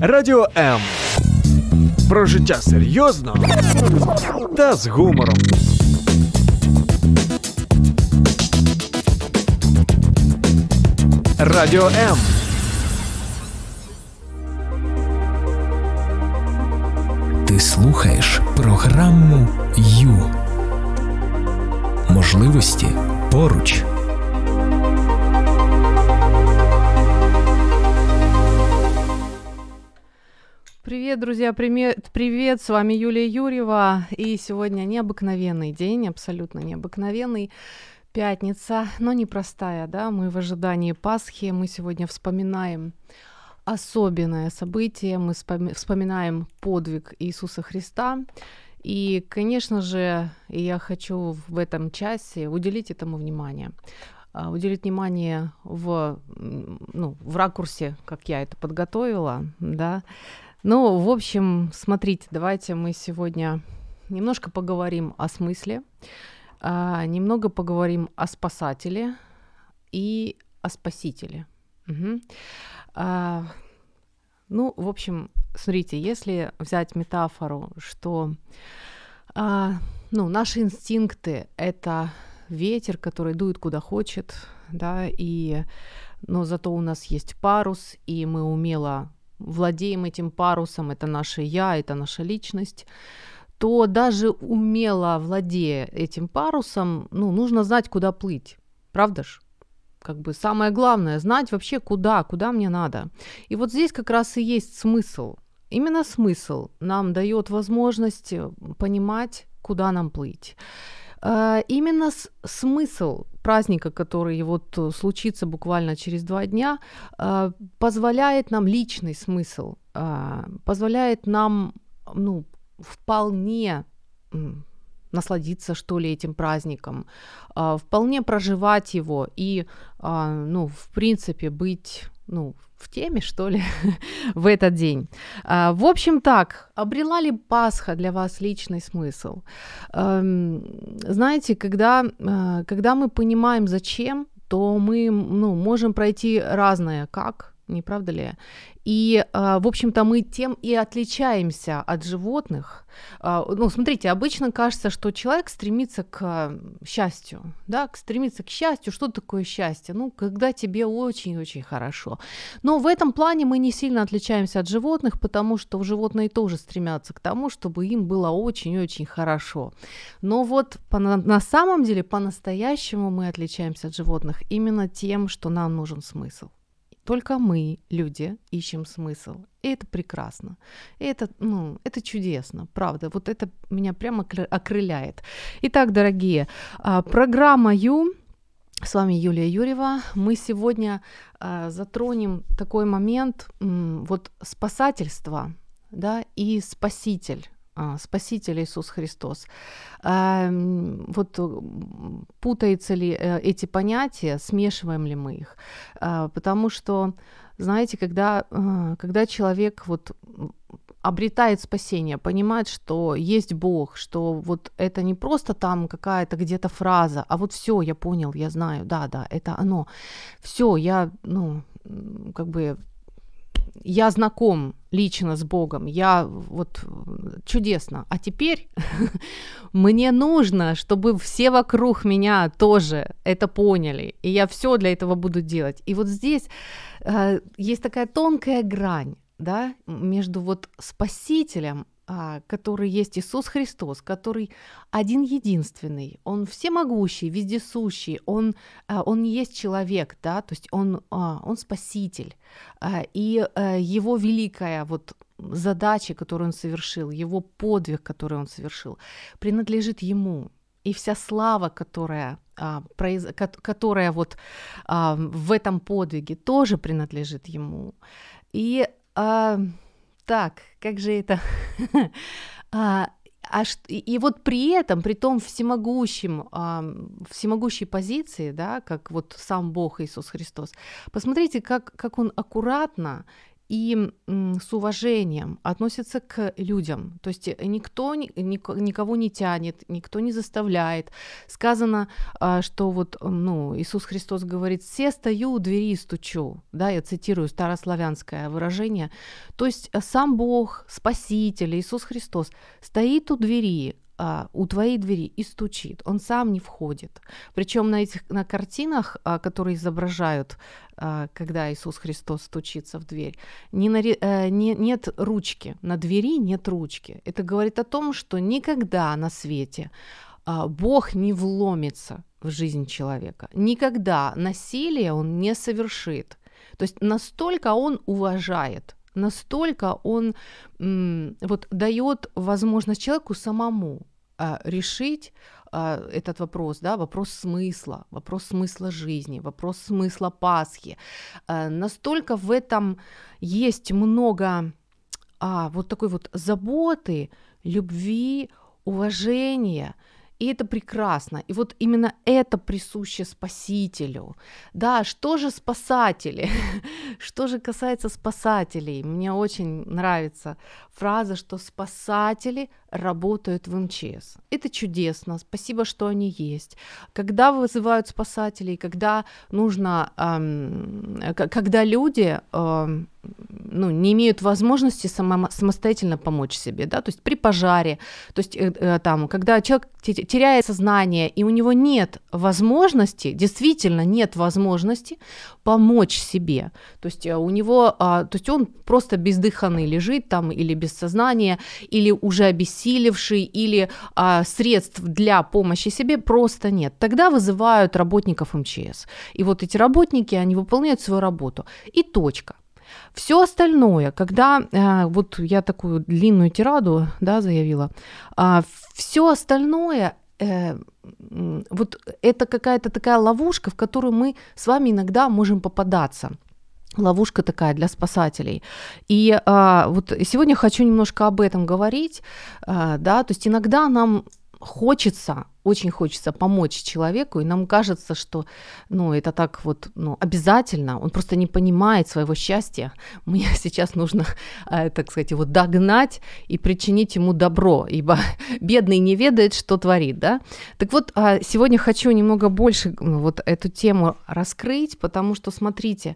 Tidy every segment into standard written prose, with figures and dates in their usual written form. Радіо М. Про життя серйозно та з гумором. Радіо М. Ти слухаєш програму Ю. Можливості поруч. Привет, друзья, привет, с вами Юлия Юрьева, и сегодня необыкновенный день, абсолютно необыкновенный, пятница, но непростая, да, мы в ожидании Пасхи, мы сегодня вспоминаем особенное событие, мы вспоминаем подвиг Иисуса Христа, и, конечно же, я хочу в этом часе уделить этому внимание. Уделить внимание в ракурсе, как я это подготовила, да. Ну, в общем, смотрите, давайте мы сегодня немножко поговорим о смысле, немного поговорим о спасателе и о спасителе. Угу. В общем, смотрите, если взять метафору, что наши инстинкты — это ветер, который дует куда хочет, да, но зато у нас есть парус, и мы умело владеем этим парусом, это наше я, это наша личность, то даже умело владея этим парусом, нужно знать, куда плыть, правда ж? Самое главное — знать вообще, куда мне надо. И вот здесь как раз и есть смысл. Именно смысл нам даёт возможность понимать, куда нам плыть. Именно смысл праздника, который вот случится буквально через 2 дня, позволяет нам личный смысл, позволяет нам вполне насладиться, что ли, этим праздником, вполне проживать его и, в принципе, быть, в теме, что ли, в этот день. В общем, так, обрела ли Пасха для вас личный смысл? Знаете, когда мы понимаем, зачем, то мы, можем пройти разное «как», не правда ли? И, в общем-то, мы тем и отличаемся от животных. Смотрите, обычно кажется, что человек стремится к счастью, да, стремится к счастью. Что такое счастье? Когда тебе очень-очень хорошо. Но в этом плане мы не сильно отличаемся от животных, потому что животные тоже стремятся к тому, чтобы им было очень-очень хорошо. Но вот на самом деле, по-настоящему мы отличаемся от животных именно тем, что нам нужен смысл. Только мы, люди, ищем смысл. И это прекрасно. И это чудесно, правда. Вот это меня прямо окрыляет. Итак, дорогие, программа Ю. С вами Юлия Юрьева. Мы сегодня затронем такой момент, вот спасательство, да, и спаситель. Спаситель Иисус Христос. Вот путаются ли эти понятия, смешиваем ли мы их? Потому что, знаете, когда человек вот обретает спасение, понимает, что есть Бог, что вот это не просто там какая-то где-то фраза, а вот всё, я понял, я знаю, да, это оно. Всё, я, я знаком лично с Богом, я вот чудесно. А теперь мне нужно, чтобы все вокруг меня тоже это поняли, и я всё для этого буду делать. И вот здесь есть такая тонкая грань, да, между вот спасителем, который есть Иисус Христос, который один-единственный, он всемогущий, вездесущий, он есть человек, да, то есть он спаситель, и его великая вот задача, которую он совершил, его подвиг, который он совершил, принадлежит ему, и вся слава, которая вот в этом подвиге, тоже принадлежит ему, и... Так, как же это? И вот при этом, при том всемогущей позиции, да, как вот сам Бог Иисус Христос, посмотрите, как он аккуратно и с уважением относятся к людям. То есть никто никого не тянет, никто не заставляет. Сказано, что вот, Иисус Христос говорит: «Все стою у двери и стучу». Да, я цитирую старославянское выражение. То есть сам Бог, Спаситель, Иисус Христос стоит у двери, у твоей двери и стучит. Он сам не входит. Причём на картинах, которые изображают, когда Иисус Христос стучится в дверь, нет ручки. На двери нет ручки. Это говорит о том, что никогда на свете Бог не вломится в жизнь человека. Никогда насилие Он не совершит. То есть настолько Он уважает, настолько он даёт возможность человеку самому решить этот вопрос, да, вопрос смысла жизни, вопрос смысла Пасхи. Настолько в этом есть много такой заботы, любви, уважения, и это прекрасно. И вот именно это присуще Спасителю. Да, что же спасатели? Что же касается спасателей? Мне очень нравится фраза, что спасатели работают в МЧС. Это чудесно, спасибо, что они есть. Когда вызывают спасателей, когда нужно, когда люди не имеют возможности самостоятельно помочь себе, да, то есть при пожаре, то есть когда человек теряет сознание, и у него нет возможности, действительно нет возможности помочь себе, то есть у него, то есть он просто бездыханный лежит там, или без сознания, или уже обессилевший, или средств для помощи себе просто нет. Тогда вызывают работников МЧС. И вот эти работники, они выполняют свою работу. И точка. Всё остальное, когда я такую длинную тираду, да, заявила, всё остальное это какая-то такая ловушка, в которую мы с вами иногда можем попадаться. Ловушка такая для спасателей. И сегодня хочу немножко об этом говорить, да, то есть иногда нам очень хочется помочь человеку, и нам кажется, что, это так обязательно, он просто не понимает своего счастья, мне сейчас нужно, так сказать, его догнать и причинить ему добро, ибо бедный не ведает, что творит, да? Так вот, сегодня хочу немного больше эту тему раскрыть, потому что, смотрите,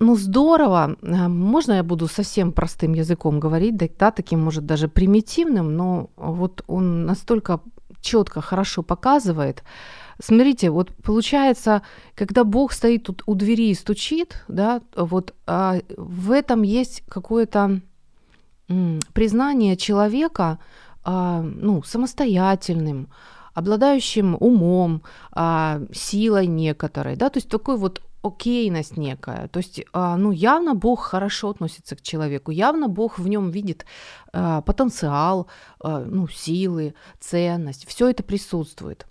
здорово, можно я буду совсем простым языком говорить, да, таким, может, даже примитивным, но вот он настолько чётко, хорошо показывает. Смотрите, вот получается, когда Бог стоит тут у двери и стучит, да, в этом есть какое-то признание человека, самостоятельным, обладающим умом, силой некоторой, да, то есть такой окейность некая, то есть, явно Бог хорошо относится к человеку, явно Бог в нём видит потенциал, силы, ценность, всё это присутствует.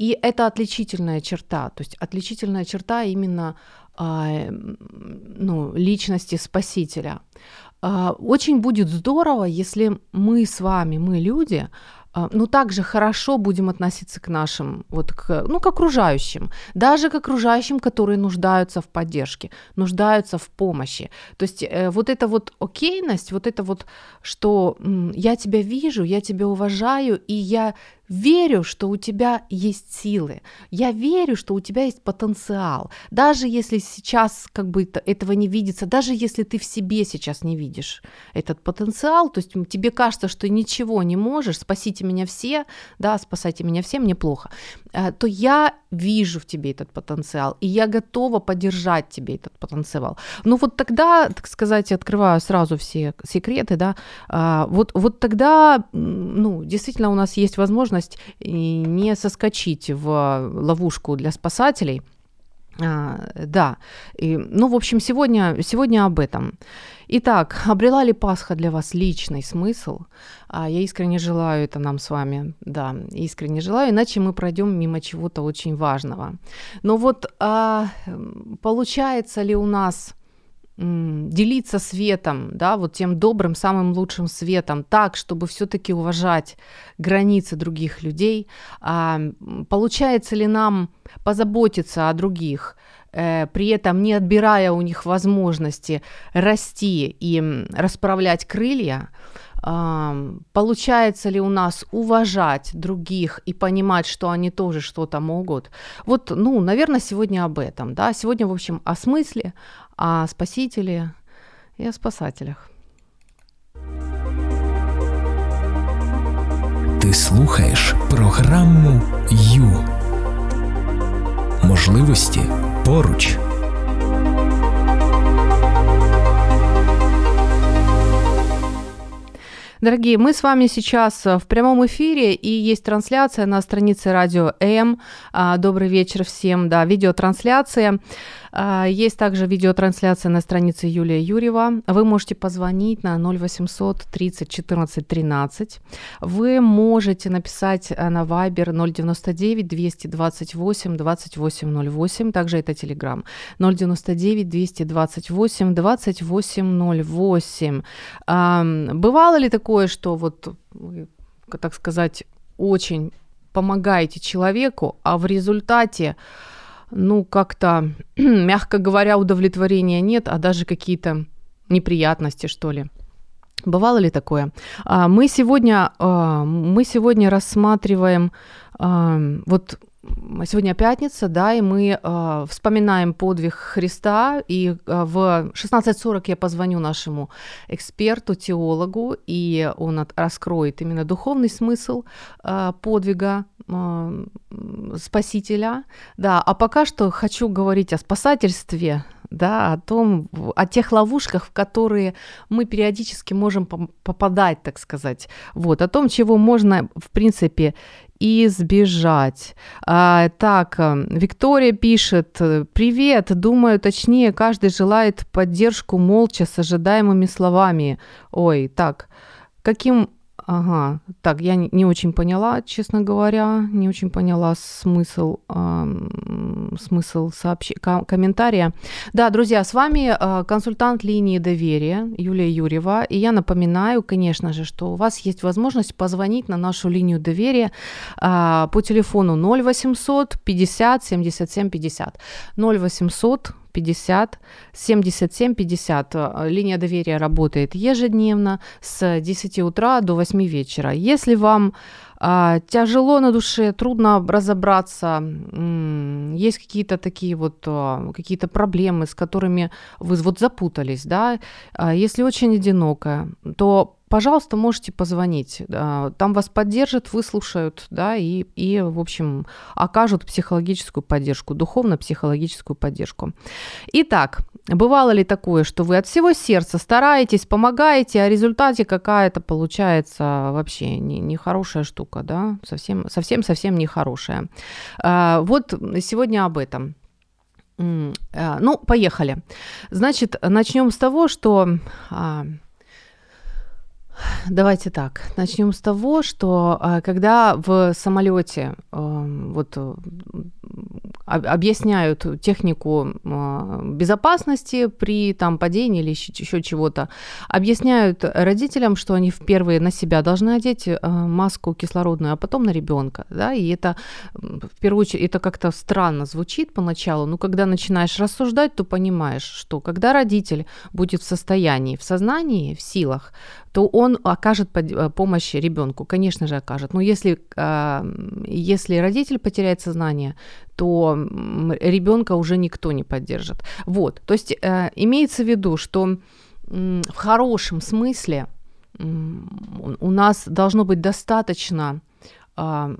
И это отличительная черта, то есть отличительная черта именно личности Спасителя. Очень будет здорово, если мы с вами, мы люди, также хорошо будем относиться к нашим, к окружающим, даже к окружающим, которые нуждаются в поддержке, нуждаются в помощи. То есть окейность, что я тебя вижу, я тебя уважаю, и я верю, что у тебя есть силы, я верю, что у тебя есть потенциал, даже если сейчас этого не видится, даже если ты в себе сейчас не видишь этот потенциал, то есть тебе кажется, что ничего не можешь, спасите меня все, да, спасайте меня все, мне плохо, то я вижу в тебе этот потенциал, и я готова поддержать тебе этот потенциал. Тогда, так сказать, открываю сразу все секреты, да, тогда, действительно у нас есть возможность не соскочить в ловушку для спасателей. Да. Сегодня об этом. Итак, обрела ли Пасха для вас личный смысл? Я искренне желаю это нам с вами. Да, искренне желаю, иначе мы пройдём мимо чего-то очень важного. Но получается ли у нас делиться светом, да, тем добрым, самым лучшим светом, так, чтобы всё-таки уважать границы других людей? Получается ли нам позаботиться о других? при этом не отбирая у них возможности расти и расправлять крылья, получается ли у нас уважать других и понимать, что они тоже что-то могут. Вот, наверное, сегодня об этом. Да? Сегодня, в общем, о смысле, о спасителе и о спасателях. Ти слухаєш програму «Ю». Можливості поруч. Дорогие, мы с вами сейчас в прямом эфире, и есть трансляция на странице Радио М. Добрый вечер всем, да, видеотрансляция. Есть также видеотрансляция на странице Юлия Юрьева. Вы можете позвонить на 0800 30 14 13. Вы можете написать на Viber 099 228 2808. Также это Telegram. 099 228 2808. Бывало ли такое, что вот, так сказать, очень помогаете человеку, а в результате как-то, мягко говоря, удовлетворения нет, а даже какие-то неприятности, что ли. Бывало ли такое? Мы сегодня рассматриваем, вот сегодня пятница, да, и мы вспоминаем подвиг Христа, и в 16:40 я позвоню нашему эксперту, теологу, и он раскроет именно духовный смысл подвига Спасителя, да, а пока что хочу говорить о спасательстве, да, о тех ловушках, в которые мы периодически можем попадать, так сказать, вот, о том, чего можно, в принципе, избежать. Так, Виктория пишет: «Привет, думаю, точнее, каждый желает поддержку молча с ожидаемыми словами». Ой, так, каким... Ага, так, я не очень поняла, честно говоря, не очень поняла смысл комментария. Да, друзья, с вами консультант линии доверия Юлия Юрьева, и я напоминаю, конечно же, что у вас есть возможность позвонить на нашу линию доверия по телефону 0800 50 77 50, 0800 50 77 50. Линия доверия работает ежедневно с 10 утра до 8 вечера. Если вам тяжело на душе, трудно разобраться, есть какие-то такие какие-то проблемы, с которыми вы запутались, да, если очень одиноко, то, пожалуйста, можете позвонить, там вас поддержат, выслушают, да, и в общем, окажут психологическую поддержку, духовно-психологическую поддержку. Итак, бывало ли такое, что вы от всего сердца стараетесь, помогаете, а в результате какая-то получается вообще нехорошая штука, да, совсем нехорошая. Вот сегодня об этом. Поехали. Значит, начнем с того, что... Давайте так, начнем с того, что когда в самолете объясняют технику безопасности при падении или еще чего-то, объясняют родителям, что они впервые на себя должны одеть маску кислородную, а потом на ребенка, да, и это в первую очередь это как-то странно звучит поначалу, но когда начинаешь рассуждать, то понимаешь, что когда родитель будет в состоянии, в сознании, в силах, то он окажет помощь ребенку, конечно же, окажет. Но если родитель потеряет сознание, то ребенка уже никто не поддержит. Вот, то есть имеется в виду, что в хорошем смысле у нас должно быть достаточно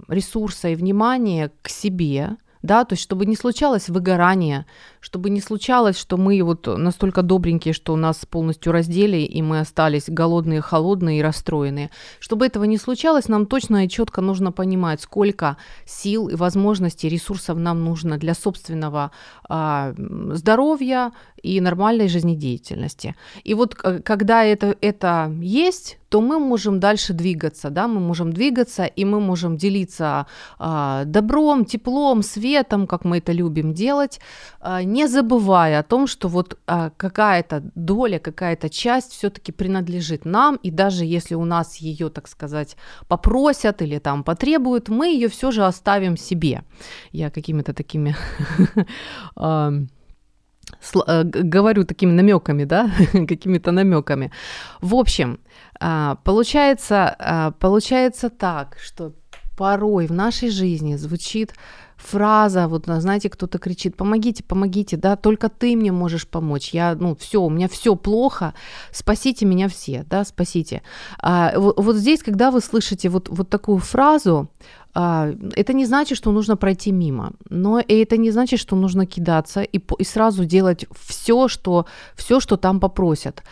ресурса и внимания к себе, да, то есть чтобы не случалось выгорание, чтобы не случалось, что мы настолько добренькие, что нас полностью раздели, и мы остались голодные, холодные и расстроенные. Чтобы этого не случалось, нам точно и четко нужно понимать, сколько сил и возможностей, ресурсов нам нужно для собственного здоровья и нормальной жизнедеятельности. И вот когда это есть, то мы можем дальше двигаться, да, мы можем двигаться, и мы можем делиться добром, теплом, светом, как мы это любим делать, не забывая о том, что какая-то доля, какая-то часть все-таки принадлежит нам, и даже если у нас ее, так сказать, попросят или потребуют, мы ее все же оставим себе. Я какими-то такими говорю такими намёками, да, какими-то намёками. В общем, получается так, что порой в нашей жизни звучит фраза, вот, знаете, кто-то кричит: «Помогите, помогите, да, только ты мне можешь помочь, я, ну, всё, у меня всё плохо, спасите меня все, да, спасите». Вот здесь, когда вы слышите вот такую фразу, это не значит, что нужно пройти мимо, но это не значит, что нужно кидаться и сразу делать всё, что там попросят.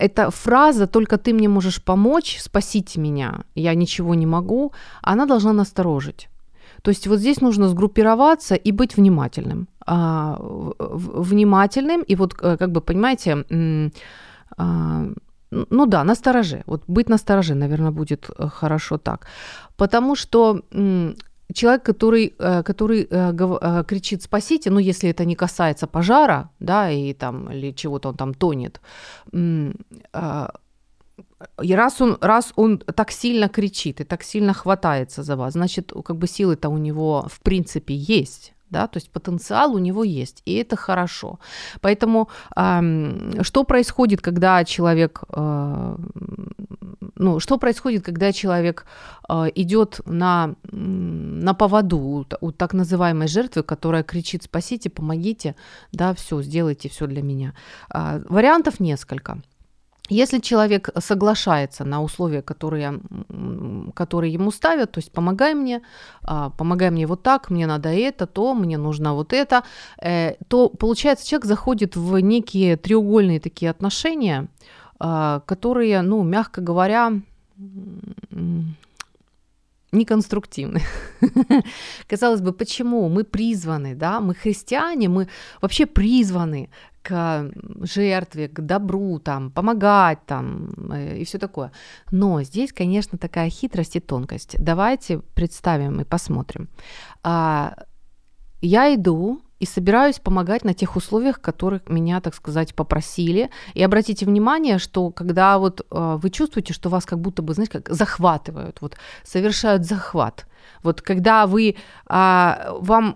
Эта фраза «только ты мне можешь помочь, спасите меня, я ничего не могу», она должна насторожить. То есть вот здесь нужно сгруппироваться и быть внимательным. Внимательным и вот, как бы, понимаете, ну да, настороже. Вот быть настороже, наверное, будет хорошо так. Потому что человек, который кричит «спасите», ну если это не касается пожара, да, и там, или чего-то он там тонет, и раз он так сильно кричит и так сильно хватается за вас, значит, как бы силы-то у него в принципе есть, да, то есть потенциал у него есть, и это хорошо. Поэтому что происходит, когда человек идёт на поводу у так называемой жертвы, которая кричит «спасите, помогите, да, всё, сделайте всё для меня». Вариантов несколько. Если человек соглашается на условия, которые ему ставят, то есть помогай мне вот так, мне надо это, то мне нужно вот это, то, получается, человек заходит в некие треугольные такие отношения, которые, ну, мягко говоря, неконструктивны. Казалось бы, почему? Мы призваны, да, мы христиане, мы вообще призваны к жертве, к добру, там, помогать там, и всё такое. Но здесь, конечно, такая хитрость и тонкость. Давайте представим и посмотрим. Я иду и собираюсь помогать на тех условиях, которых меня, так сказать, попросили. И обратите внимание, что когда вот вы чувствуете, что вас как будто бы, знаете, как захватывают, вот совершают захват. Вот когда вы, вам,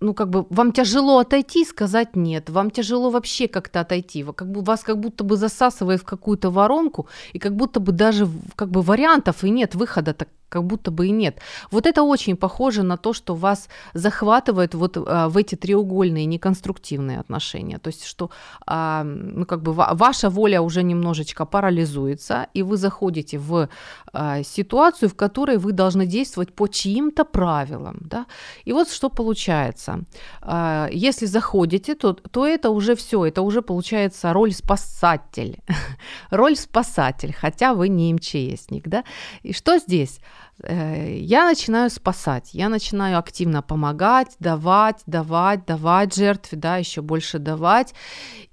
ну, как бы, вам тяжело отойти и сказать «нет», вам тяжело вообще как-то отойти, вас как будто бы засасывает в какую-то воронку, и как будто бы даже, как бы, вариантов и нет, выхода так как будто бы и нет. Вот это очень похоже на то, что вас захватывает вот в эти треугольные неконструктивные отношения. То есть что, ну, как бы, ваша воля уже немножечко парализуется, и вы заходите в ситуацию, в которой вы должны действовать по чьим-то правилам. Да? И вот что получается. Если заходите, то это уже всё, это уже получается роль спасатель, хотя вы не МЧСник. Да? И что здесь? Я начинаю спасать, я начинаю активно помогать, давать жертве, да, ещё больше давать.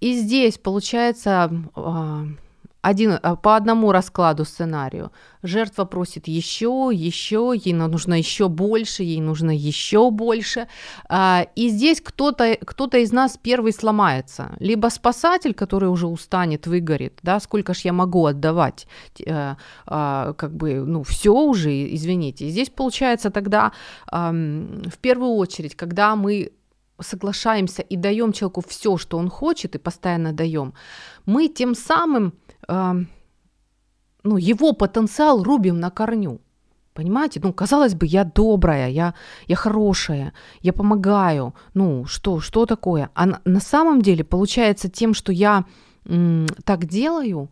И здесь получается по одному раскладу сценарию. Жертва просит ещё, ей нужно ещё больше. И здесь кто-то из нас первый сломается. Либо спасатель, который уже устанет, выгорит, да, сколько ж я могу отдавать, как бы, ну, всё уже, извините. И здесь получается тогда, в первую очередь, когда мы соглашаемся и даём человеку всё, что он хочет, и постоянно даём, мы тем самым, ну, его потенциал рубим на корню. Понимаете? Ну, казалось бы, я добрая, я хорошая, я помогаю. Ну, что такое? А на самом деле получается тем, что я так делаю,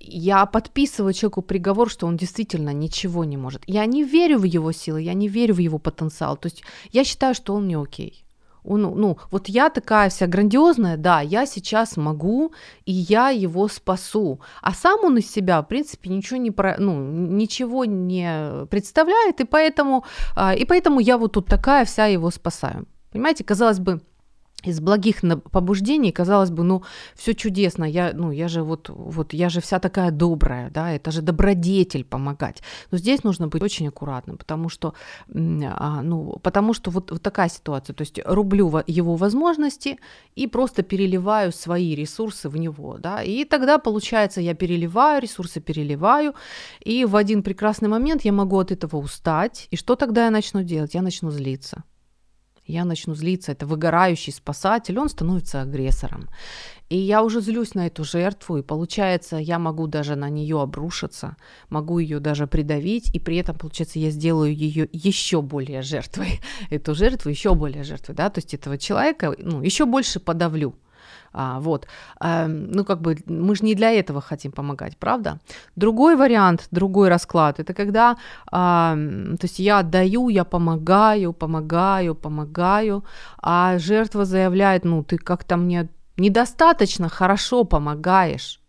я подписываю человеку приговор, что он действительно ничего не может. Я не верю в его силы, я не верю в его потенциал. То есть я считаю, что он не окей. Ну, вот я такая вся грандиозная, да, я сейчас могу, и я его спасу. А сам он из себя, в принципе, ничего не представляет, и поэтому я вот тут такая вся его спасаю. Понимаете, казалось бы, из благих побуждений, казалось бы, ну, всё чудесно, я же вся такая добрая, да, это же добродетель помогать. Но здесь нужно быть очень аккуратным, потому что вот такая ситуация, то есть рублю его возможности и просто переливаю свои ресурсы в него, да, и тогда, получается, я переливаю ресурсы, и в один прекрасный момент я могу от этого устать, и что тогда я начну делать? Я начну злиться. я начну злиться, это выгорающий спасатель, он становится агрессором. И я уже злюсь на эту жертву, и получается, я могу даже на нее обрушиться, могу ее даже придавить, и при этом, получается, я сделаю ее еще более жертвой, эту жертву еще более жертвой, да, то есть этого человека, ну, еще больше подавлю. Ну, как бы мы же не для этого хотим помогать, правда? Другой вариант, другой расклад, это когда, то есть я отдаю, я помогаю, а жертва заявляет, ну, ты как-то мне недостаточно хорошо помогаешь,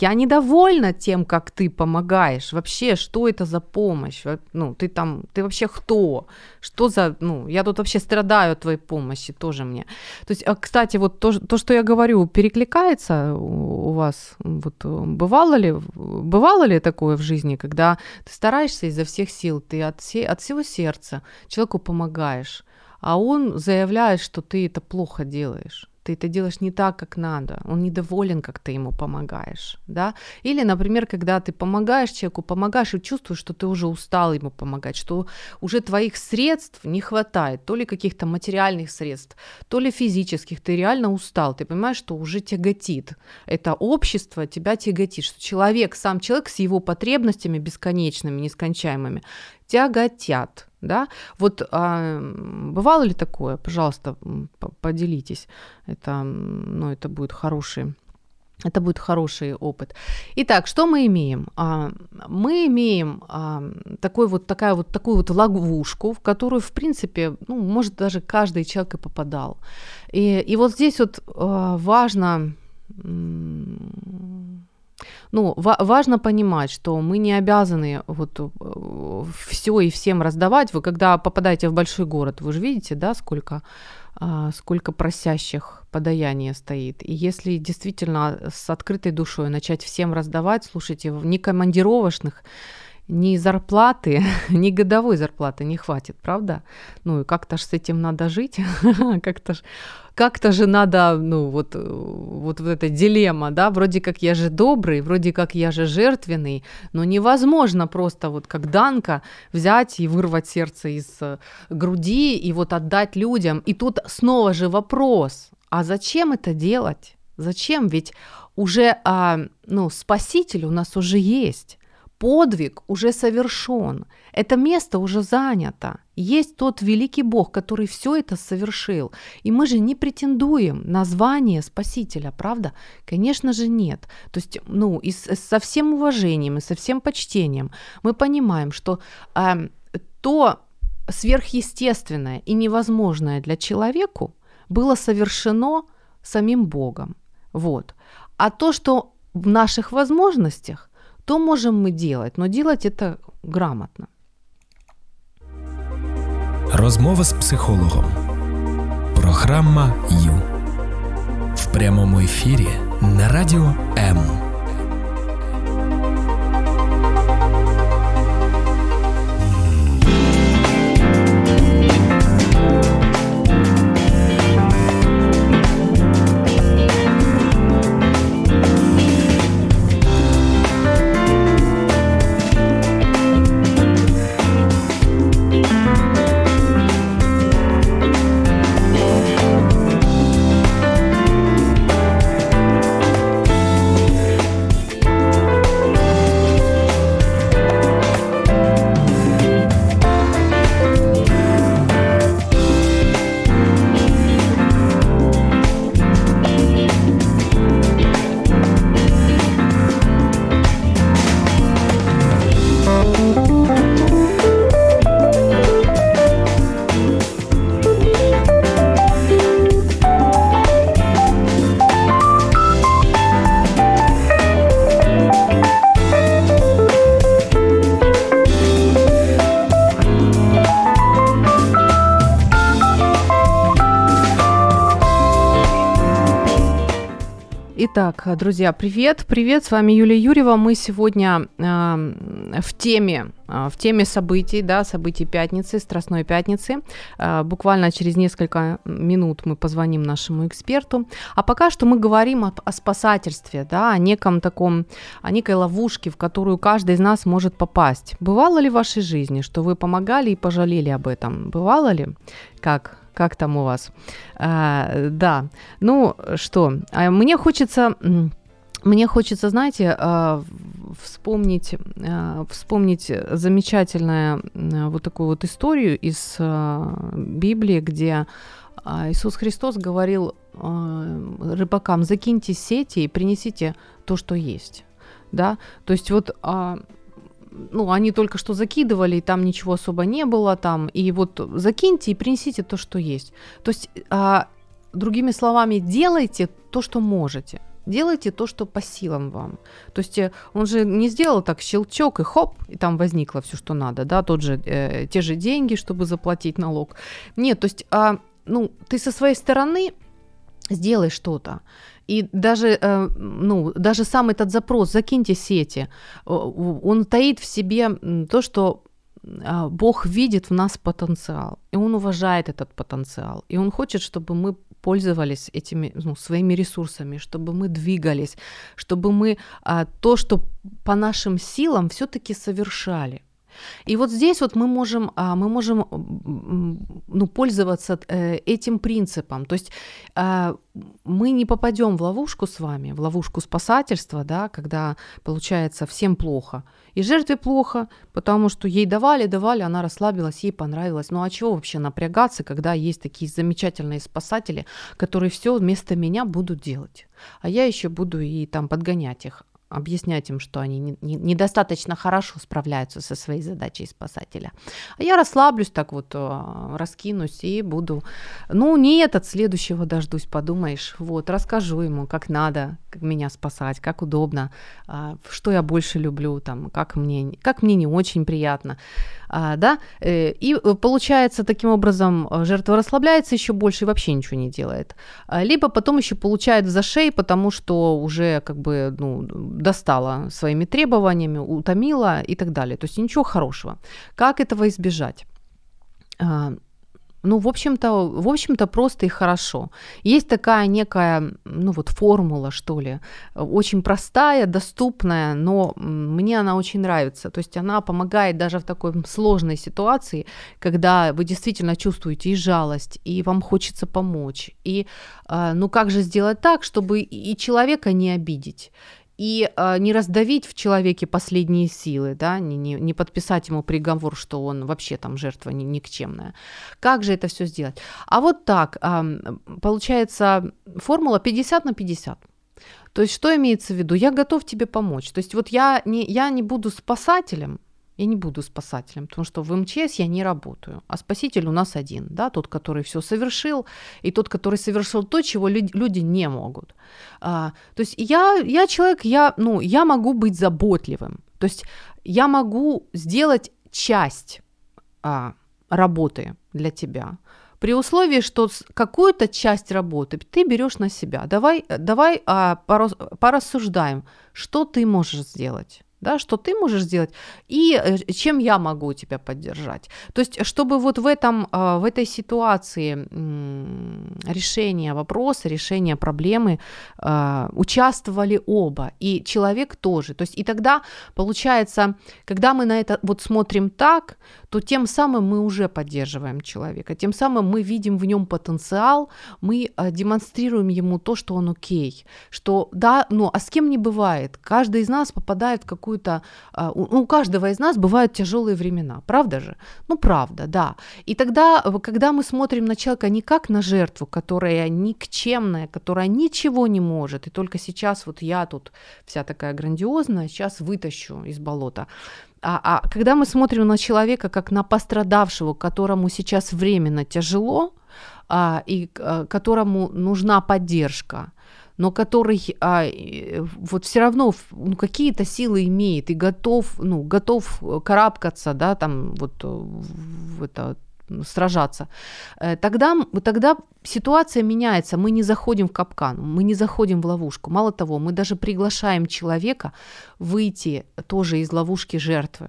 я недовольна тем, как ты помогаешь, вообще, что это за помощь, ну, ты там, ты вообще кто, что за, ну, я тут вообще страдаю от твоей помощи, тоже мне, то есть, кстати, вот то, что я говорю, перекликается у вас, вот, бывало ли такое в жизни, когда ты стараешься изо всех сил, ты от всего сердца человеку помогаешь, а он заявляет, что ты это плохо делаешь. Ты это делаешь не так, как надо, он недоволен, как ты ему помогаешь, да, или, например, когда ты помогаешь человеку, помогаешь и чувствуешь, что ты уже устал ему помогать, что уже твоих средств не хватает, то ли каких-то материальных средств, то ли физических, ты реально устал, ты понимаешь, что уже тяготит, это общество тебя тяготит, что человек, сам человек с его потребностями бесконечными, нескончаемыми, тяготят, да, вот бывало ли такое, пожалуйста, поделитесь, это, ну, это будет хороший опыт. Итак, что мы имеем? Мы имеем такую вот ловушку, в которую, в принципе, ну, может, даже каждый человек и попадал, и вот здесь вот важно... Ну, важно понимать, что мы не обязаны вот всё и всем раздавать. Вы когда попадаете в большой город, вы же видите, да, сколько просящих подаяния стоит. И если действительно с открытой душой начать всем раздавать, слушайте, не командировочных, ни зарплаты, ни годовой зарплаты не хватит, правда? Ну и как-то ж с этим надо жить, как-то же надо, ну вот эта дилемма, да, вроде как я же добрый, вроде как я же жертвенный, но невозможно просто вот как Данка взять и вырвать сердце из груди и вот отдать людям. И тут снова же вопрос, а зачем это делать? Зачем? Ведь уже, спаситель у нас уже есть. Подвиг уже совершен, это место уже занято, есть тот великий Бог, который все это совершил, и мы же не претендуем на звание Спасителя, правда? Конечно же нет, то есть, ну, и со всем уважением, и со всем почтением мы понимаем, что то сверхъестественное и невозможное для человека было совершено самим Богом, вот, а то, что в наших возможностях, то можем мы делать, но делать это грамотно. Розмова з психологом. Програма Ю. В прямому ефірі на Радіо М. Итак, друзья, привет, с вами Юлия Юрьева, мы сегодня в теме событий, да, событий пятницы, Страстной пятницы, буквально через несколько минут мы позвоним нашему эксперту, а пока что мы говорим о спасательстве, да, о некой ловушке, в которую каждый из нас может попасть. Бывало ли в вашей жизни, что вы помогали и пожалели об этом? Бывало ли? Как? Как там у вас? Да. Ну что, мне хочется, знаете, вспомнить замечательную вот такую вот историю из Библии, где Иисус Христос говорил рыбакам: закиньте сети и принесите то, что есть. Да? То есть вот... Ну, они только что закидывали, и там ничего особо не было, там, и вот закиньте и принесите то, что есть. То есть, другими словами, делайте то, что можете, делайте то, что по силам вам. То есть он же не сделал так щелчок и хоп, и там возникло всё, что надо, да, те же деньги, чтобы заплатить налог. Нет, то есть, ты со своей стороны сделай что-то. И даже сам этот запрос «закиньте сети», он таит в себе то, что Бог видит в нас потенциал, и Он уважает этот потенциал, и Он хочет, чтобы мы пользовались этими своими ресурсами, чтобы мы двигались, чтобы мы то, что по нашим силам, всё-таки совершали. И вот здесь вот мы можем пользоваться этим принципом. То есть мы не попадём в ловушку с вами, в ловушку спасательства, да, когда, получается, всем плохо. И жертве плохо, потому что ей давали, она расслабилась, ей понравилось. Ну а чего вообще напрягаться, когда есть такие замечательные спасатели, которые всё вместо меня будут делать, а я ещё буду и там подгонять их, объяснять им, что они недостаточно хорошо справляются со своей задачей спасателя. А я расслаблюсь, так вот раскинусь и буду... нет, от следующего дождусь, подумаешь. Вот, расскажу ему, как надо меня спасать, как удобно, что я больше люблю, там, как мне не очень приятно. Да? И получается, таким образом, жертва расслабляется ещё больше и вообще ничего не делает. Либо потом ещё получает за шею, потому что уже как бы, достала своими требованиями, утомила и так далее. То есть ничего хорошего. Как этого избежать? В общем-то, просто и хорошо. Есть такая некая, формула, что ли, очень простая, доступная, но мне она очень нравится. То есть она помогает даже в такой сложной ситуации, когда вы действительно чувствуете и жалость, и вам хочется помочь. И как же сделать так, чтобы и человека не обидеть, и не раздавить в человеке последние силы, да, не подписать ему приговор, что он вообще там жертва никчемная. Как же это всё сделать? А вот так, получается, формула 50/50. То есть что имеется в виду? Я готов тебе помочь. То есть вот я не буду спасателем, потому что в МЧС я не работаю, а спаситель у нас один, да, тот, который всё совершил, и тот, который совершил то, чего люди не могут. То есть я человек, я могу быть заботливым, то есть я могу сделать часть работы для тебя, при условии, что какую-то часть работы ты берёшь на себя. Давай порассуждаем, что ты можешь сделать. Да, что ты можешь сделать и чем я могу тебя поддержать. То есть, чтобы вот в этой ситуации решения вопроса, решения проблемы участвовали оба, и человек тоже. То есть, и тогда, получается, когда мы на это вот смотрим так, то тем самым мы уже поддерживаем человека, тем самым мы видим в нём потенциал, мы демонстрируем ему то, что он окей, что да, а с кем не бывает. Каждый из нас попадает в какую-то... у каждого из нас бывают тяжёлые времена, правда же? Правда, да. И тогда, когда мы смотрим на человека не как на жертву, которая никчемная, которая ничего не может, и только сейчас вот я тут вся такая грандиозная, сейчас вытащу из болота. А когда мы смотрим на человека как на пострадавшего, которому сейчас временно тяжело, и которому нужна поддержка, но который вот всё равно какие-то силы имеет и готов карабкаться, да, там вот сражаться, тогда ситуация меняется, мы не заходим в капкан, мы не заходим в ловушку. Мало того, мы даже приглашаем человека выйти тоже из ловушки жертвы.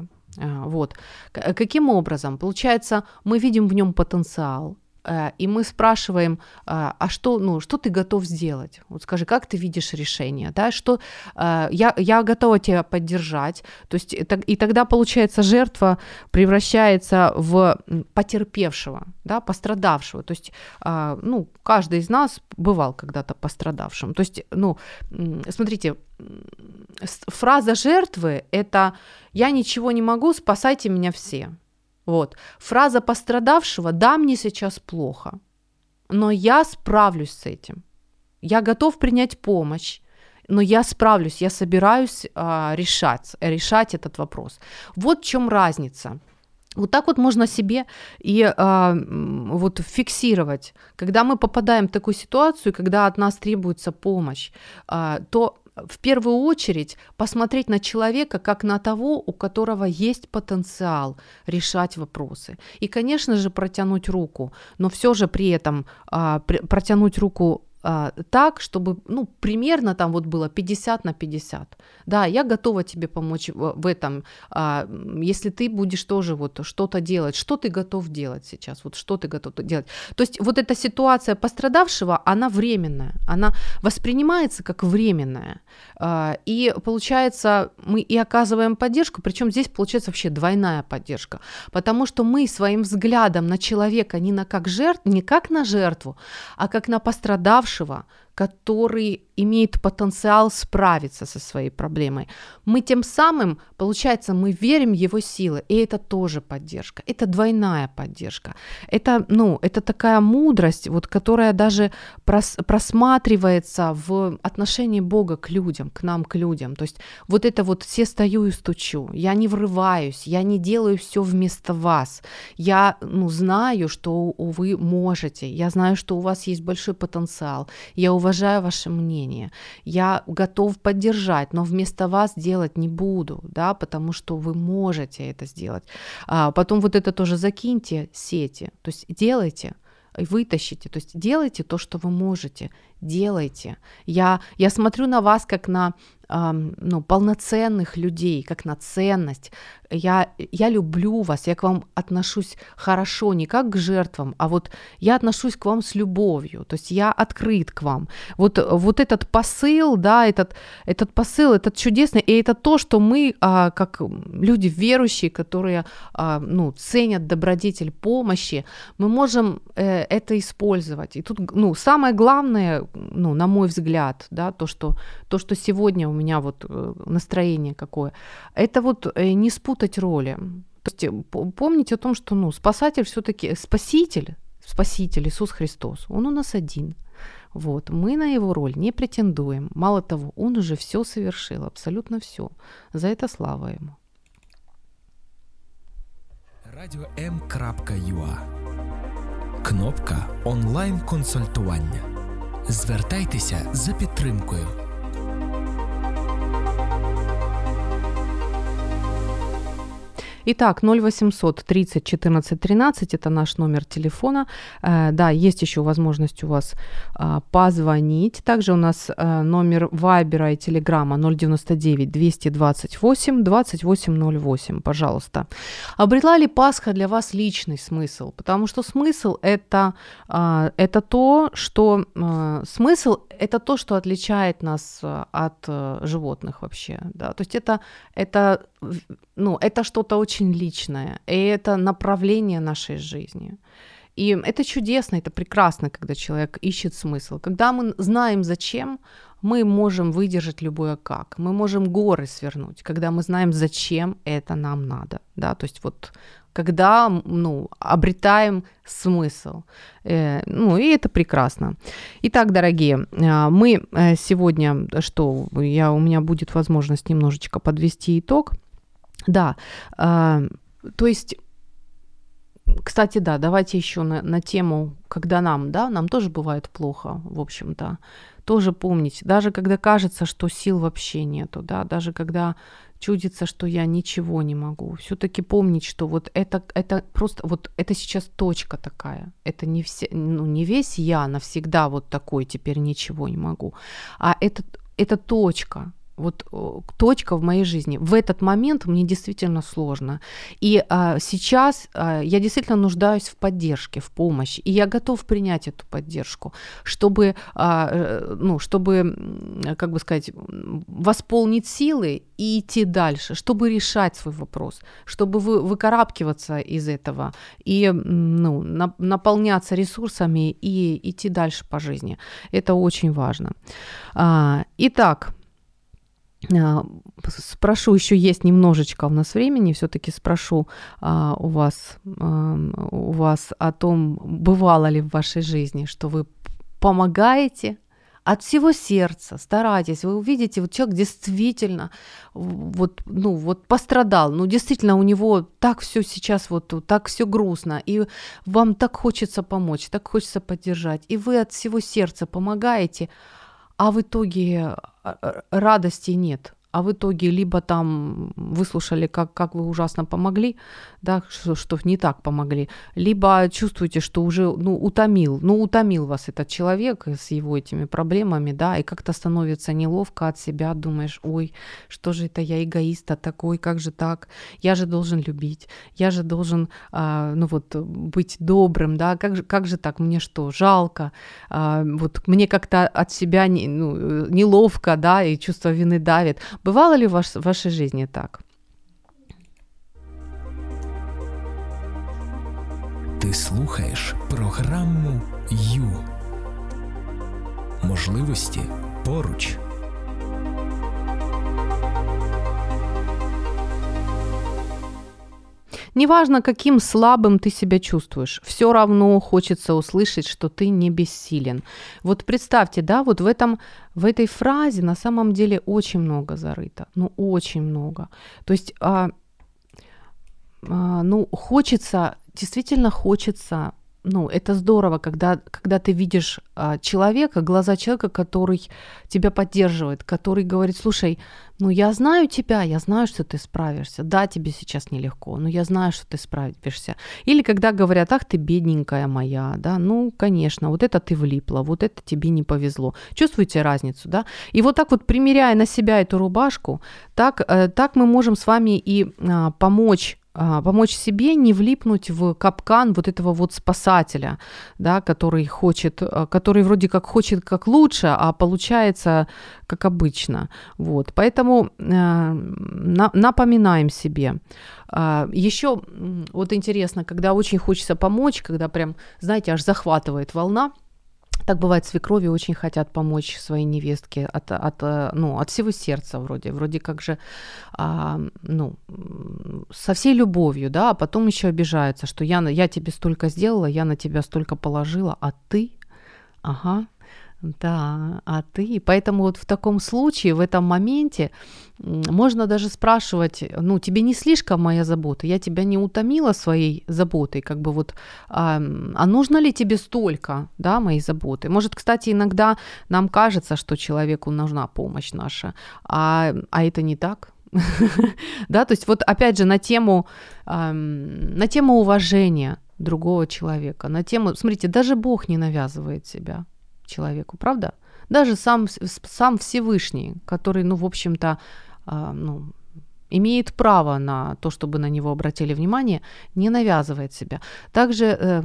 Вот. Каким образом? Получается, мы видим в нём потенциал, И мы спрашиваем, а что, ну, что ты готов сделать? Вот скажи, как ты видишь решение? Да, что, я готова тебя поддержать. То есть, и тогда, получается, жертва превращается в потерпевшего, да, пострадавшего. То есть, ну, каждый из нас бывал когда-то пострадавшим. То есть, ну, смотрите, фраза жертвы – это «я ничего не могу, спасайте меня все». Вот. Фраза пострадавшего «да, мне сейчас плохо, но я справлюсь с этим, я готов принять помощь, но я справлюсь, я собираюсь решать этот вопрос». Вот в чём разница. Вот так вот можно себе и вот фиксировать. Когда мы попадаем в такую ситуацию, когда от нас требуется помощь, то в первую очередь посмотреть на человека как на того, у которого есть потенциал решать вопросы. И, конечно же, протянуть руку, но всё же при этом протянуть руку так, чтобы, ну, примерно там вот было 50 на 50. Да, я готова тебе помочь в этом, если ты будешь тоже вот что-то делать. Что ты готов делать сейчас? Вот что ты готов делать? То есть вот эта ситуация пострадавшего, она временная, она воспринимается как временная. И получается, мы и оказываем поддержку, причём здесь получается вообще двойная поддержка, потому что мы своим взглядом на человека не как на жертву, а как на пострадавшего, который имеет потенциал справиться со своей проблемой. Мы тем самым, получается, мы верим в его силы, и это тоже поддержка, это двойная поддержка. Это, ну, это такая мудрость, вот, которая даже просматривается в отношении Бога к людям, к нам, к людям. То есть вот это вот «все стою и стучу», я не врываюсь, я не делаю всё вместо вас, я, ну, знаю, что вы можете, я знаю, что у вас есть большой потенциал, я уважаю ваше мнение, я готов поддержать, но вместо вас делать не буду, да, потому что вы можете это сделать. А потом вот это тоже закиньте сети, то есть делайте, вытащите, то есть делайте то, что вы можете, делайте. Я смотрю на вас как на полноценных людей, как на ценность. Я люблю вас, я к вам отношусь хорошо, не как к жертвам, а вот я отношусь к вам с любовью, то есть я открыт к вам. Вот этот посыл, да, этот посыл, этот чудесный, и это то, что мы, как люди верующие, которые ценят добродетель помощи, мы можем это использовать. И тут, самое главное, на мой взгляд, да, то, что сегодня у меня вот настроение какое, это вот не спутать роли. То есть помните о том, что спасатель всё-таки, спаситель Иисус Христос, он у нас один. Вот, мы на его роль не претендуем. Мало того, он уже всё совершил, абсолютно всё. За это слава ему. Радіо М.юа. Кнопка онлайн-консультування. Звертайтеся за підтримкою. Итак, 0800 30 14 13 – это наш номер телефона. Да, есть ещё возможность у вас позвонить. Также у нас номер Вайбера и Телеграма 099 228 2808. Пожалуйста. Обрела ли Пасха для вас личный смысл? Потому что смысл – это то, что… Смысл – это то, что отличает нас от животных вообще. Да? То есть это что-то очень личное, и это направление нашей жизни. И это чудесно, это прекрасно, когда человек ищет смысл. Когда мы знаем, зачем, мы можем выдержать любое как. Мы можем горы свернуть, когда мы знаем, зачем это нам надо. Да? То есть вот когда обретаем смысл. И это прекрасно. Итак, дорогие, мы сегодня, у меня будет возможность немножечко подвести итог. Да, то есть, кстати, да, давайте ещё на тему, когда нам тоже бывает плохо, в общем-то, тоже помнить, даже когда кажется, что сил вообще нету, да, даже когда чудится, что я ничего не могу, всё-таки помнить, что вот это просто, вот это сейчас точка такая, это не весь я навсегда вот такой теперь ничего не могу, а это точка. вот точка в моей жизни. В этот момент мне действительно сложно. И сейчас я действительно нуждаюсь в поддержке, в помощи. И я готов принять эту поддержку, чтобы, чтобы, как бы сказать, восполнить силы и идти дальше, чтобы решать свой вопрос, чтобы выкарабкиваться из этого и наполняться ресурсами и идти дальше по жизни. Это очень важно. Итак, спрошу, еще есть немножечко у нас времени, все-таки спрошу у вас о том, бывало ли в вашей жизни, что вы помогаете от всего сердца, старайтесь, вы увидите, вот человек действительно пострадал, действительно у него так все сейчас так все грустно, и вам так хочется помочь, так хочется поддержать, и вы от всего сердца помогаете, а в итоге радости нет. А в итоге либо там выслушали, как вы ужасно помогли, да, что не так помогли, либо чувствуете, что уже утомил вас этот человек с его этими проблемами, да, и как-то становится неловко от себя, думаешь, ой, что же это я эгоиста такой, как же так, я же должен любить, я же должен быть добрым, да, как же так, мне что, жалко, мне как-то от себя неловко, да, и чувство вины давит. Бывало ли в вашей жизни так? Ти слухаєш програму Ю. Можливості поруч. Неважно, каким слабым ты себя чувствуешь, всё равно хочется услышать, что ты не бессилен. Вот представьте, да, вот в этой фразе на самом деле очень много зарыто, очень много. То есть, хочется, действительно хочется, это здорово, когда ты видишь человека, глаза человека, который тебя поддерживает, который говорит, слушай, я знаю тебя, я знаю, что ты справишься, да, тебе сейчас нелегко, но я знаю, что ты справишься. Или когда говорят, ах ты бедненькая моя, да, конечно, вот это ты влипла, вот это тебе не повезло. Чувствуете разницу, да? И вот так вот, примеряя на себя эту рубашку, так мы можем с вами и помочь себе не влипнуть в капкан вот этого вот спасателя, да, который вроде как хочет как лучше, а получается как обычно. Вот. Поэтому напоминаем себе. Еще вот интересно, когда очень хочется помочь, когда прям, знаете, аж захватывает волна, так бывает, свекрови очень хотят помочь своей невестке от всего сердца вроде как же, со всей любовью, да, а потом еще обижаются, что я тебе столько сделала, я на тебя столько положила, а ты, ага, да, а ты. Поэтому вот в таком случае, в этом моменте можно даже спрашивать, тебе не слишком моя забота, я тебя не утомила своей заботой, как бы а нужно ли тебе столько, да, моей заботы? Может, кстати, иногда нам кажется, что человеку нужна помощь наша, а это не так. Да, то есть вот опять же на тему уважения другого человека, на тему, смотрите, даже Бог не навязывает себя человеку, правда? Даже сам Всевышний, который, в общем-то, имеет право на то, чтобы на него обратили внимание, не навязывает себя. Также,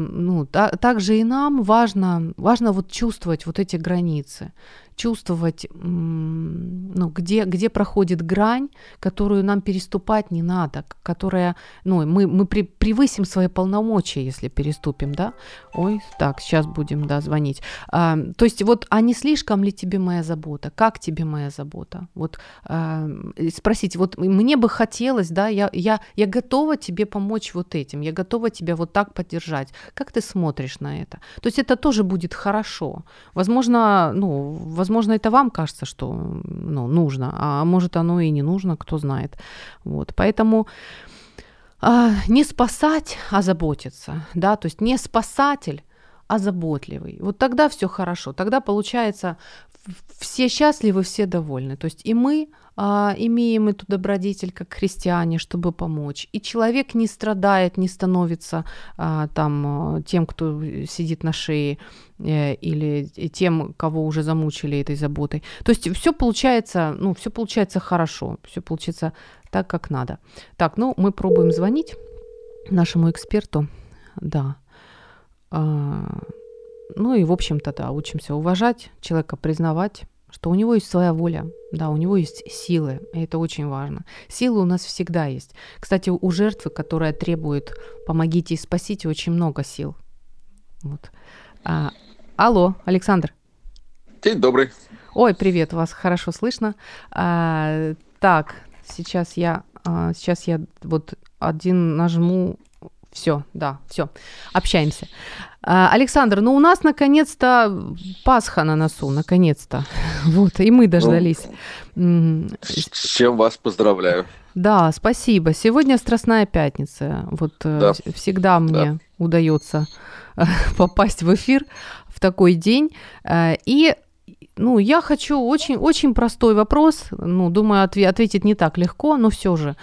также и нам важно вот чувствовать вот эти границы, чувствовать, где проходит грань, которую нам переступать не надо, которая, мы превысим свои полномочия, если переступим, да? Ой, так, сейчас будем, да, звонить. То есть а не слишком ли тебе моя забота? Как тебе моя забота? Спросить, мне бы хотелось, да, я готова тебе помочь вот этим, я готова тебя вот так поддержать. Как ты смотришь на это? То есть это тоже будет хорошо. Возможно, это вам кажется, что нужно, а может, оно и не нужно, кто знает. Вот. Поэтому не спасать, а заботиться. Да? То есть не спасатель, а заботливый. Вот тогда всё хорошо. Тогда, получается, все счастливы, все довольны. То есть и мы имеем эту добродетель как христиане, чтобы помочь. И человек не страдает, не становится тем, кто сидит на шее, или тем, кого уже замучили этой заботой. То есть всё получается хорошо, всё получается так, как надо. Так, мы пробуем звонить нашему эксперту. Да. И, в общем-то, да, учимся уважать человека, признавать, что у него есть своя воля, да, у него есть силы, и это очень важно. Силы у нас всегда есть. Кстати, у жертвы, которая требует «помогите и спасите», очень много сил. Вот. Алло, Александр. День добрый. Ой, привет, вас хорошо слышно. Так, сейчас я вот один нажму. Всё, да, всё, общаемся. Александр, у нас наконец-то Пасха на носу, наконец-то. Вот, и мы дождались. С чем вас поздравляю. Да, спасибо. Сегодня Страстная пятница. Вот да. Всегда мне удаётся попасть в эфир в такой день. И я хочу очень-очень простой вопрос. Думаю, ответить не так легко, но всё же.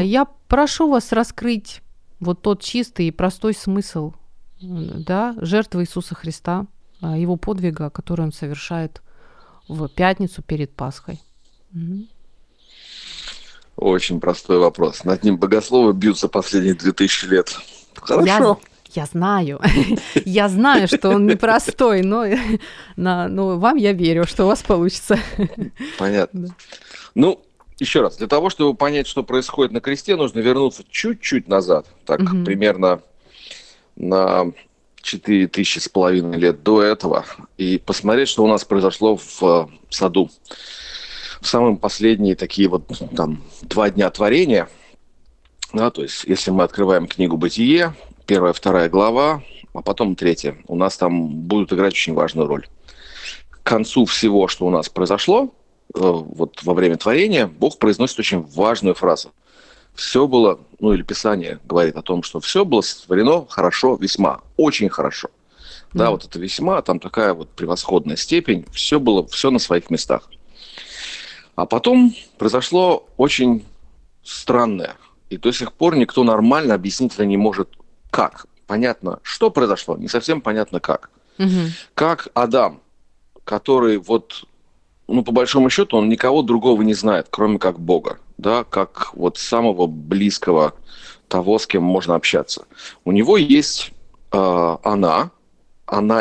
Я прошу вас раскрыть вот тот чистый и простой смысл, да, жертвы Иисуса Христа, его подвига, который он совершает в пятницу перед Пасхой. Очень простой вопрос. Над ним богословы бьются последние 2000 лет. Хорошо. Я знаю, что он непростой, но вам я верю, что у вас получится. Понятно. Да. Еще раз, для того, чтобы понять, что происходит на кресте, нужно вернуться чуть-чуть назад, так примерно на 4500 лет до этого, и посмотреть, что у нас произошло в саду. В самые последние такие 2 дня творения, да, то есть если мы открываем книгу «Бытие», 1-2 глава, а потом 3, у нас там будут играть очень важную роль. К концу всего, что у нас произошло, во время творения, Бог произносит очень важную фразу. Все было, или Писание говорит о том, что все было сотворено хорошо, весьма, очень хорошо. Mm-hmm. Да, вот это весьма, там такая превосходная степень, все было, все на своих местах. А потом произошло очень странное, и до сих пор никто нормально объяснить это не может, как. Понятно, что произошло, не совсем понятно, как. Mm-hmm. Как Адам, который по большому счету, он никого другого не знает, кроме как Бога, да, как самого близкого, того, с кем можно общаться. У него есть она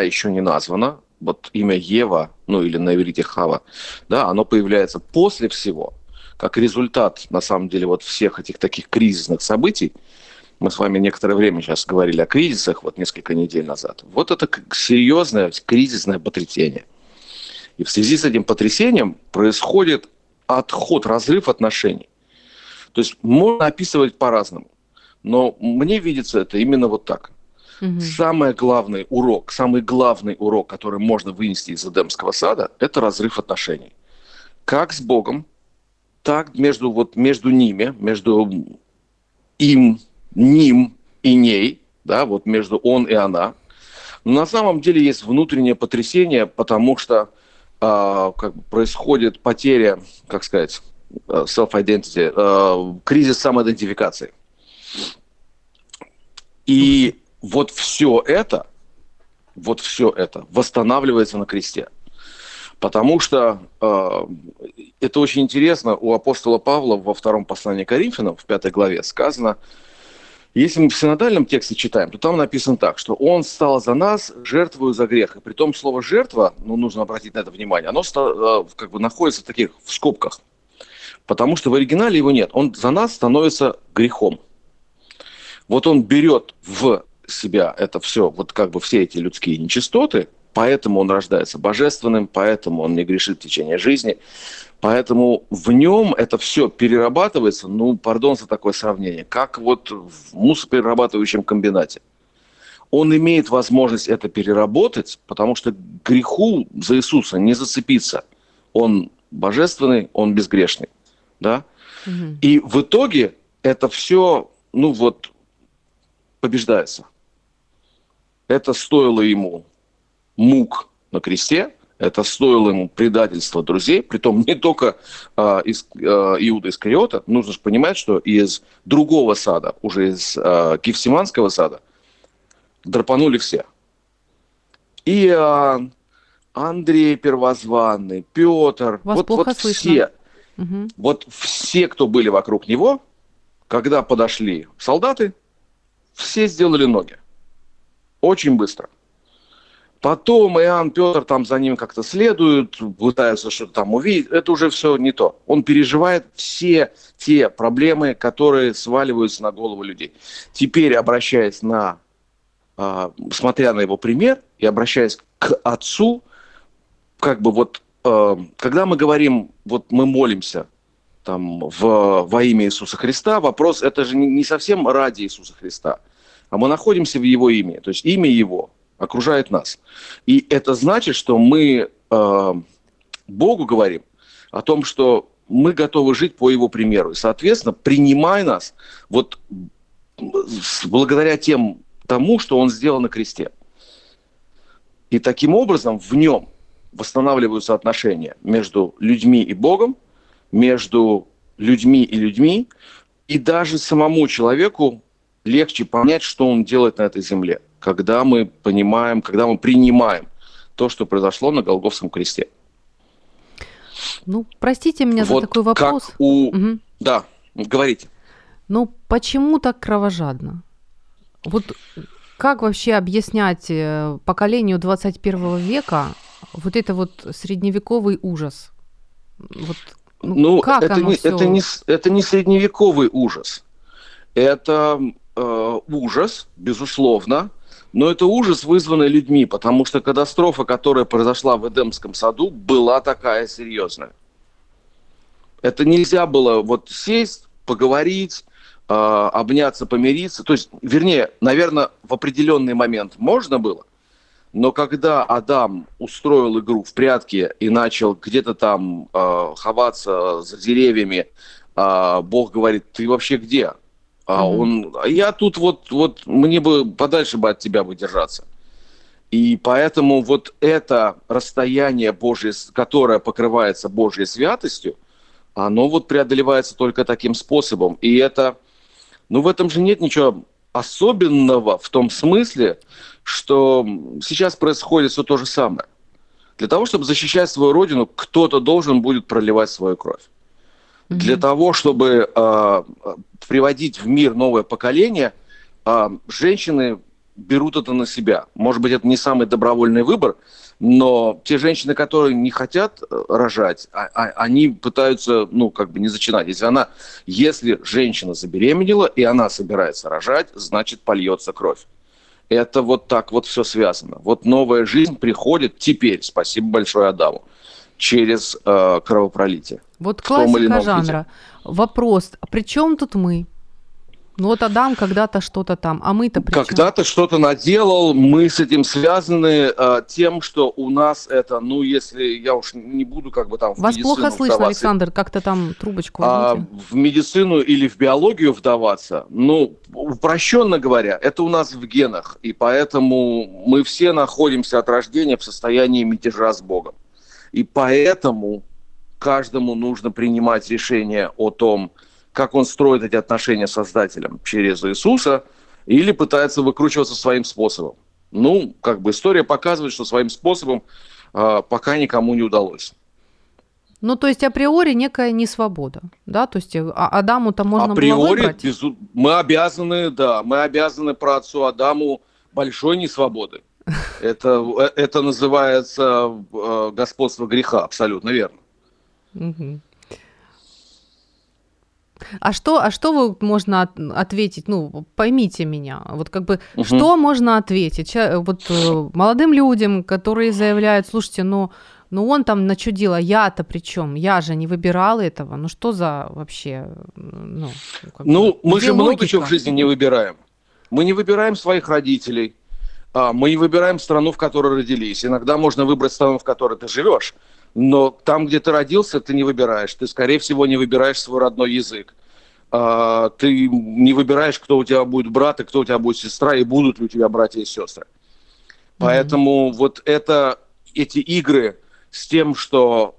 еще не названа, имя Ева, или на иврите Хава, да, оно появляется после всего, как результат, на самом деле, всех этих таких кризисных событий. Мы с вами некоторое время сейчас говорили о кризисах, несколько недель назад. Это серьезное кризисное потрясение. И в связи с этим потрясением происходит разрыв отношений. То есть можно описывать по-разному, но мне видится это именно так. Угу. Самый главный урок, который можно вынести из Эдемского сада, это разрыв отношений. Как с Богом, так между ними, между им, ним и ней, да, между он и она. Но на самом деле есть внутреннее потрясение, потому что происходит потеря, как сказать, self-identity, кризис самоидентификации. И все это восстанавливается на кресте. Потому что это очень интересно, у апостола Павла во 2 послании Коринфянам, в 5 главе, сказано, если мы в синодальном тексте читаем, то там написано так, что «Он стал за нас жертвою за грех». И при том слово «жертва», нужно обратить на это внимание, оно находится в скобках. Потому что в оригинале его нет. Он за нас становится грехом. Он берет в себя это все, все эти людские нечистоты, поэтому он рождается божественным, поэтому он не грешит в течение жизни. Поэтому в нем это все перерабатывается, пардон за такое сравнение, как в мусоперерабатывающем комбинате. Он имеет возможность это переработать, потому что греху за Иисуса не зацепиться. Он божественный, он безгрешный. Да? Угу. И в итоге это все, побеждается. Это стоило ему мук на кресте, Это стоило ему предательства друзей, притом не только из Иуды Искариота. Нужно же понимать, что из другого сада, уже из Гефсиманского сада, драпанули все. И Иоанн, Андрей Первозванный, Пётр. Вот все. Угу. Вот все, кто были вокруг него, когда подошли солдаты, все сделали ноги. Очень быстро. Потом Иоанн, Петр там за ним как-то следуют, пытаются что-то там увидеть. Это уже все не то. Он переживает все те проблемы, которые сваливаются на голову людей. Теперь, смотря на его пример и обращаясь к Отцу, когда мы говорим, мы молимся там, во имя Иисуса Христа, вопрос, это же не совсем ради Иисуса Христа, а мы находимся в Его имени, то есть имя Его окружает нас. И это значит, что мы Богу говорим о том, что мы готовы жить по Его примеру. И, соответственно, принимай нас благодаря тому, что Он сделал на кресте. И таким образом в Нем восстанавливаются отношения между людьми и Богом, между людьми и людьми, и даже самому человеку легче понять, что он делает на этой земле, когда мы понимаем, когда мы принимаем то, что произошло на Голгофском кресте. Простите меня за такой вопрос. Угу. Да, говорите. Почему так кровожадно? Как вообще объяснять поколению 21 века это средневековый ужас? Как оно всё? Это не средневековый ужас. Это ужас, безусловно, но это ужас, вызванный людьми, потому что катастрофа, которая произошла в Эдемском саду, была такая серьезная. Это нельзя было сесть, поговорить, обняться, помириться. То есть, наверное, в определенный момент можно было, но когда Адам устроил игру в прятки и начал где-то там ховаться за деревьями, Бог говорит: «Ты вообще где?» А он: «Я тут мне бы подальше от тебя держаться». И поэтому это расстояние Божье, которое покрывается Божьей святостью, оно преодолевается только таким способом. И это... в этом же нет ничего особенного в том смысле, что сейчас происходит все то же самое. Для того, чтобы защищать свою родину, кто-то должен будет проливать свою кровь. Mm-hmm. Для того, чтобы приводить в мир новое поколение, женщины берут это на себя. Может быть, это не самый добровольный выбор, но те женщины, которые не хотят рожать, они пытаются, не зачинать. Если женщина забеременела, и она собирается рожать, значит, польется кровь. Это так все связано. Новая жизнь приходит теперь, спасибо большое Адаму, через кровопролитие. Классика жанра. Вопрос, при чем тут мы? Адам когда-то что-то там, а мы-то при чем? Когда-то что-то наделал, мы с этим связаны тем, что у нас это, если я уж не буду в медицину вдаваться. Вас плохо слышно, Александр, как-то там трубочку возьмите. В медицину или в биологию вдаваться, упрощенно говоря, это у нас в генах, и поэтому мы все находимся от рождения в состоянии мятежа с Богом. И поэтому каждому нужно принимать решение о том, как он строит эти отношения с Создателем через Иисуса, или пытается выкручиваться своим способом. История показывает, что своим способом пока никому не удалось. То есть априори некая несвобода, да? То есть Адаму-то можно было выбрать? Априори мы обязаны праотцу Адаму большой несвободы. Это называется господство греха, абсолютно верно. Угу. А что можно ответить? Поймите меня. Угу. Что можно ответить? Молодым людям, которые заявляют: слушайте, он там начудил, а я-то при чем? Я же не выбирал этого. Что за вообще? Мы же много чего в жизни не выбираем. Мы не выбираем своих родителей. Мы не выбираем страну, в которой родились. Иногда можно выбрать страну, в которой ты живешь. Но там, где ты родился, ты не выбираешь. Ты, скорее всего, не выбираешь свой родной язык. Ты не выбираешь, кто у тебя будет брат и кто у тебя будет сестра, и будут ли у тебя братья и сестры. Поэтому эти игры с тем, что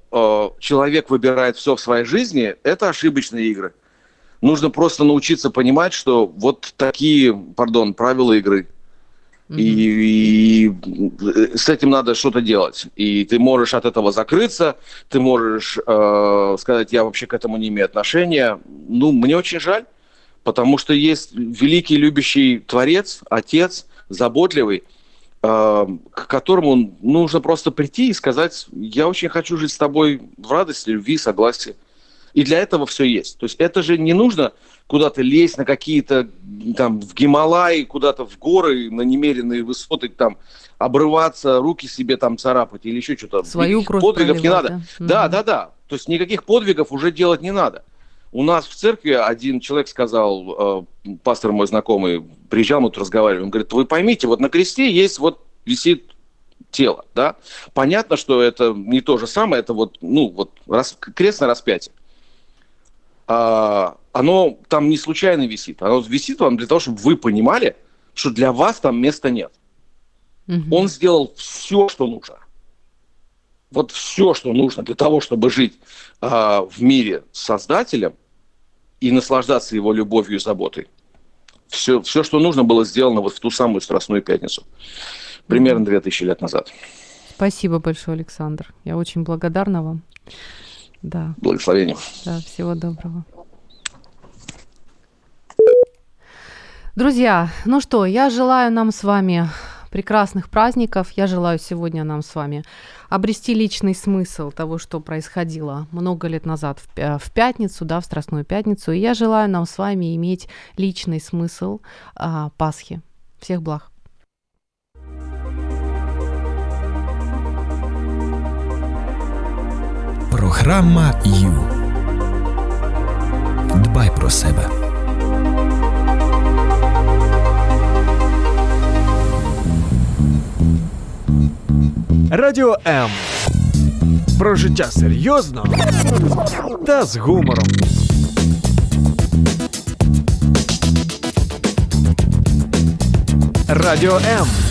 человек выбирает все в своей жизни, это ошибочные игры. Нужно просто научиться понимать, что вот такие, правила игры. Mm-hmm. И с этим надо что-то делать. И ты можешь от этого закрыться, ты можешь сказать, я вообще к этому не имею отношения. Ну, мне очень жаль, потому что есть великий любящий Творец, Отец, заботливый, к которому нужно просто прийти и сказать, я очень хочу жить с тобой в радости, любви, согласии. И для этого все есть. То есть это же не нужно куда-то лезть на какие-то там в Гималаи, куда-то в горы, на немеренные высоты, там обрываться, руки себе там царапать или еще что-то. Свою кровь подвигов не надо. Да, да, да. То есть никаких подвигов уже делать не надо. У нас в церкви один человек сказал, пастор мой знакомый, приезжал, мы тут разговаривали, он говорит, вы поймите, вот на кресте есть, вот висит тело, да. Понятно, что это не то же самое, это вот, ну, вот крест на распятии. Оно там не случайно висит. Оно висит вам для того, чтобы вы понимали, что для вас там места нет. Угу. Он сделал все, что нужно. Вот все, что нужно для того, чтобы жить в мире с Создателем и наслаждаться его любовью и заботой. Все, что нужно, было сделано вот в ту самую Страстную Пятницу. Примерно 2000 лет назад. Спасибо большое, Александр. Я очень благодарна вам. Да. Благословения. Да, всего доброго. Друзья, ну что, я желаю нам с вами прекрасных праздников. Я желаю сегодня нам с вами обрести личный смысл того, что происходило много лет назад в пятницу, да, в Страстную Пятницу. И я желаю нам с вами иметь личный смысл Пасхи. Всех благ. Програма Ю. Дбай про себе. Радіо М. Про життя серйозно та з гумором. Радіо М.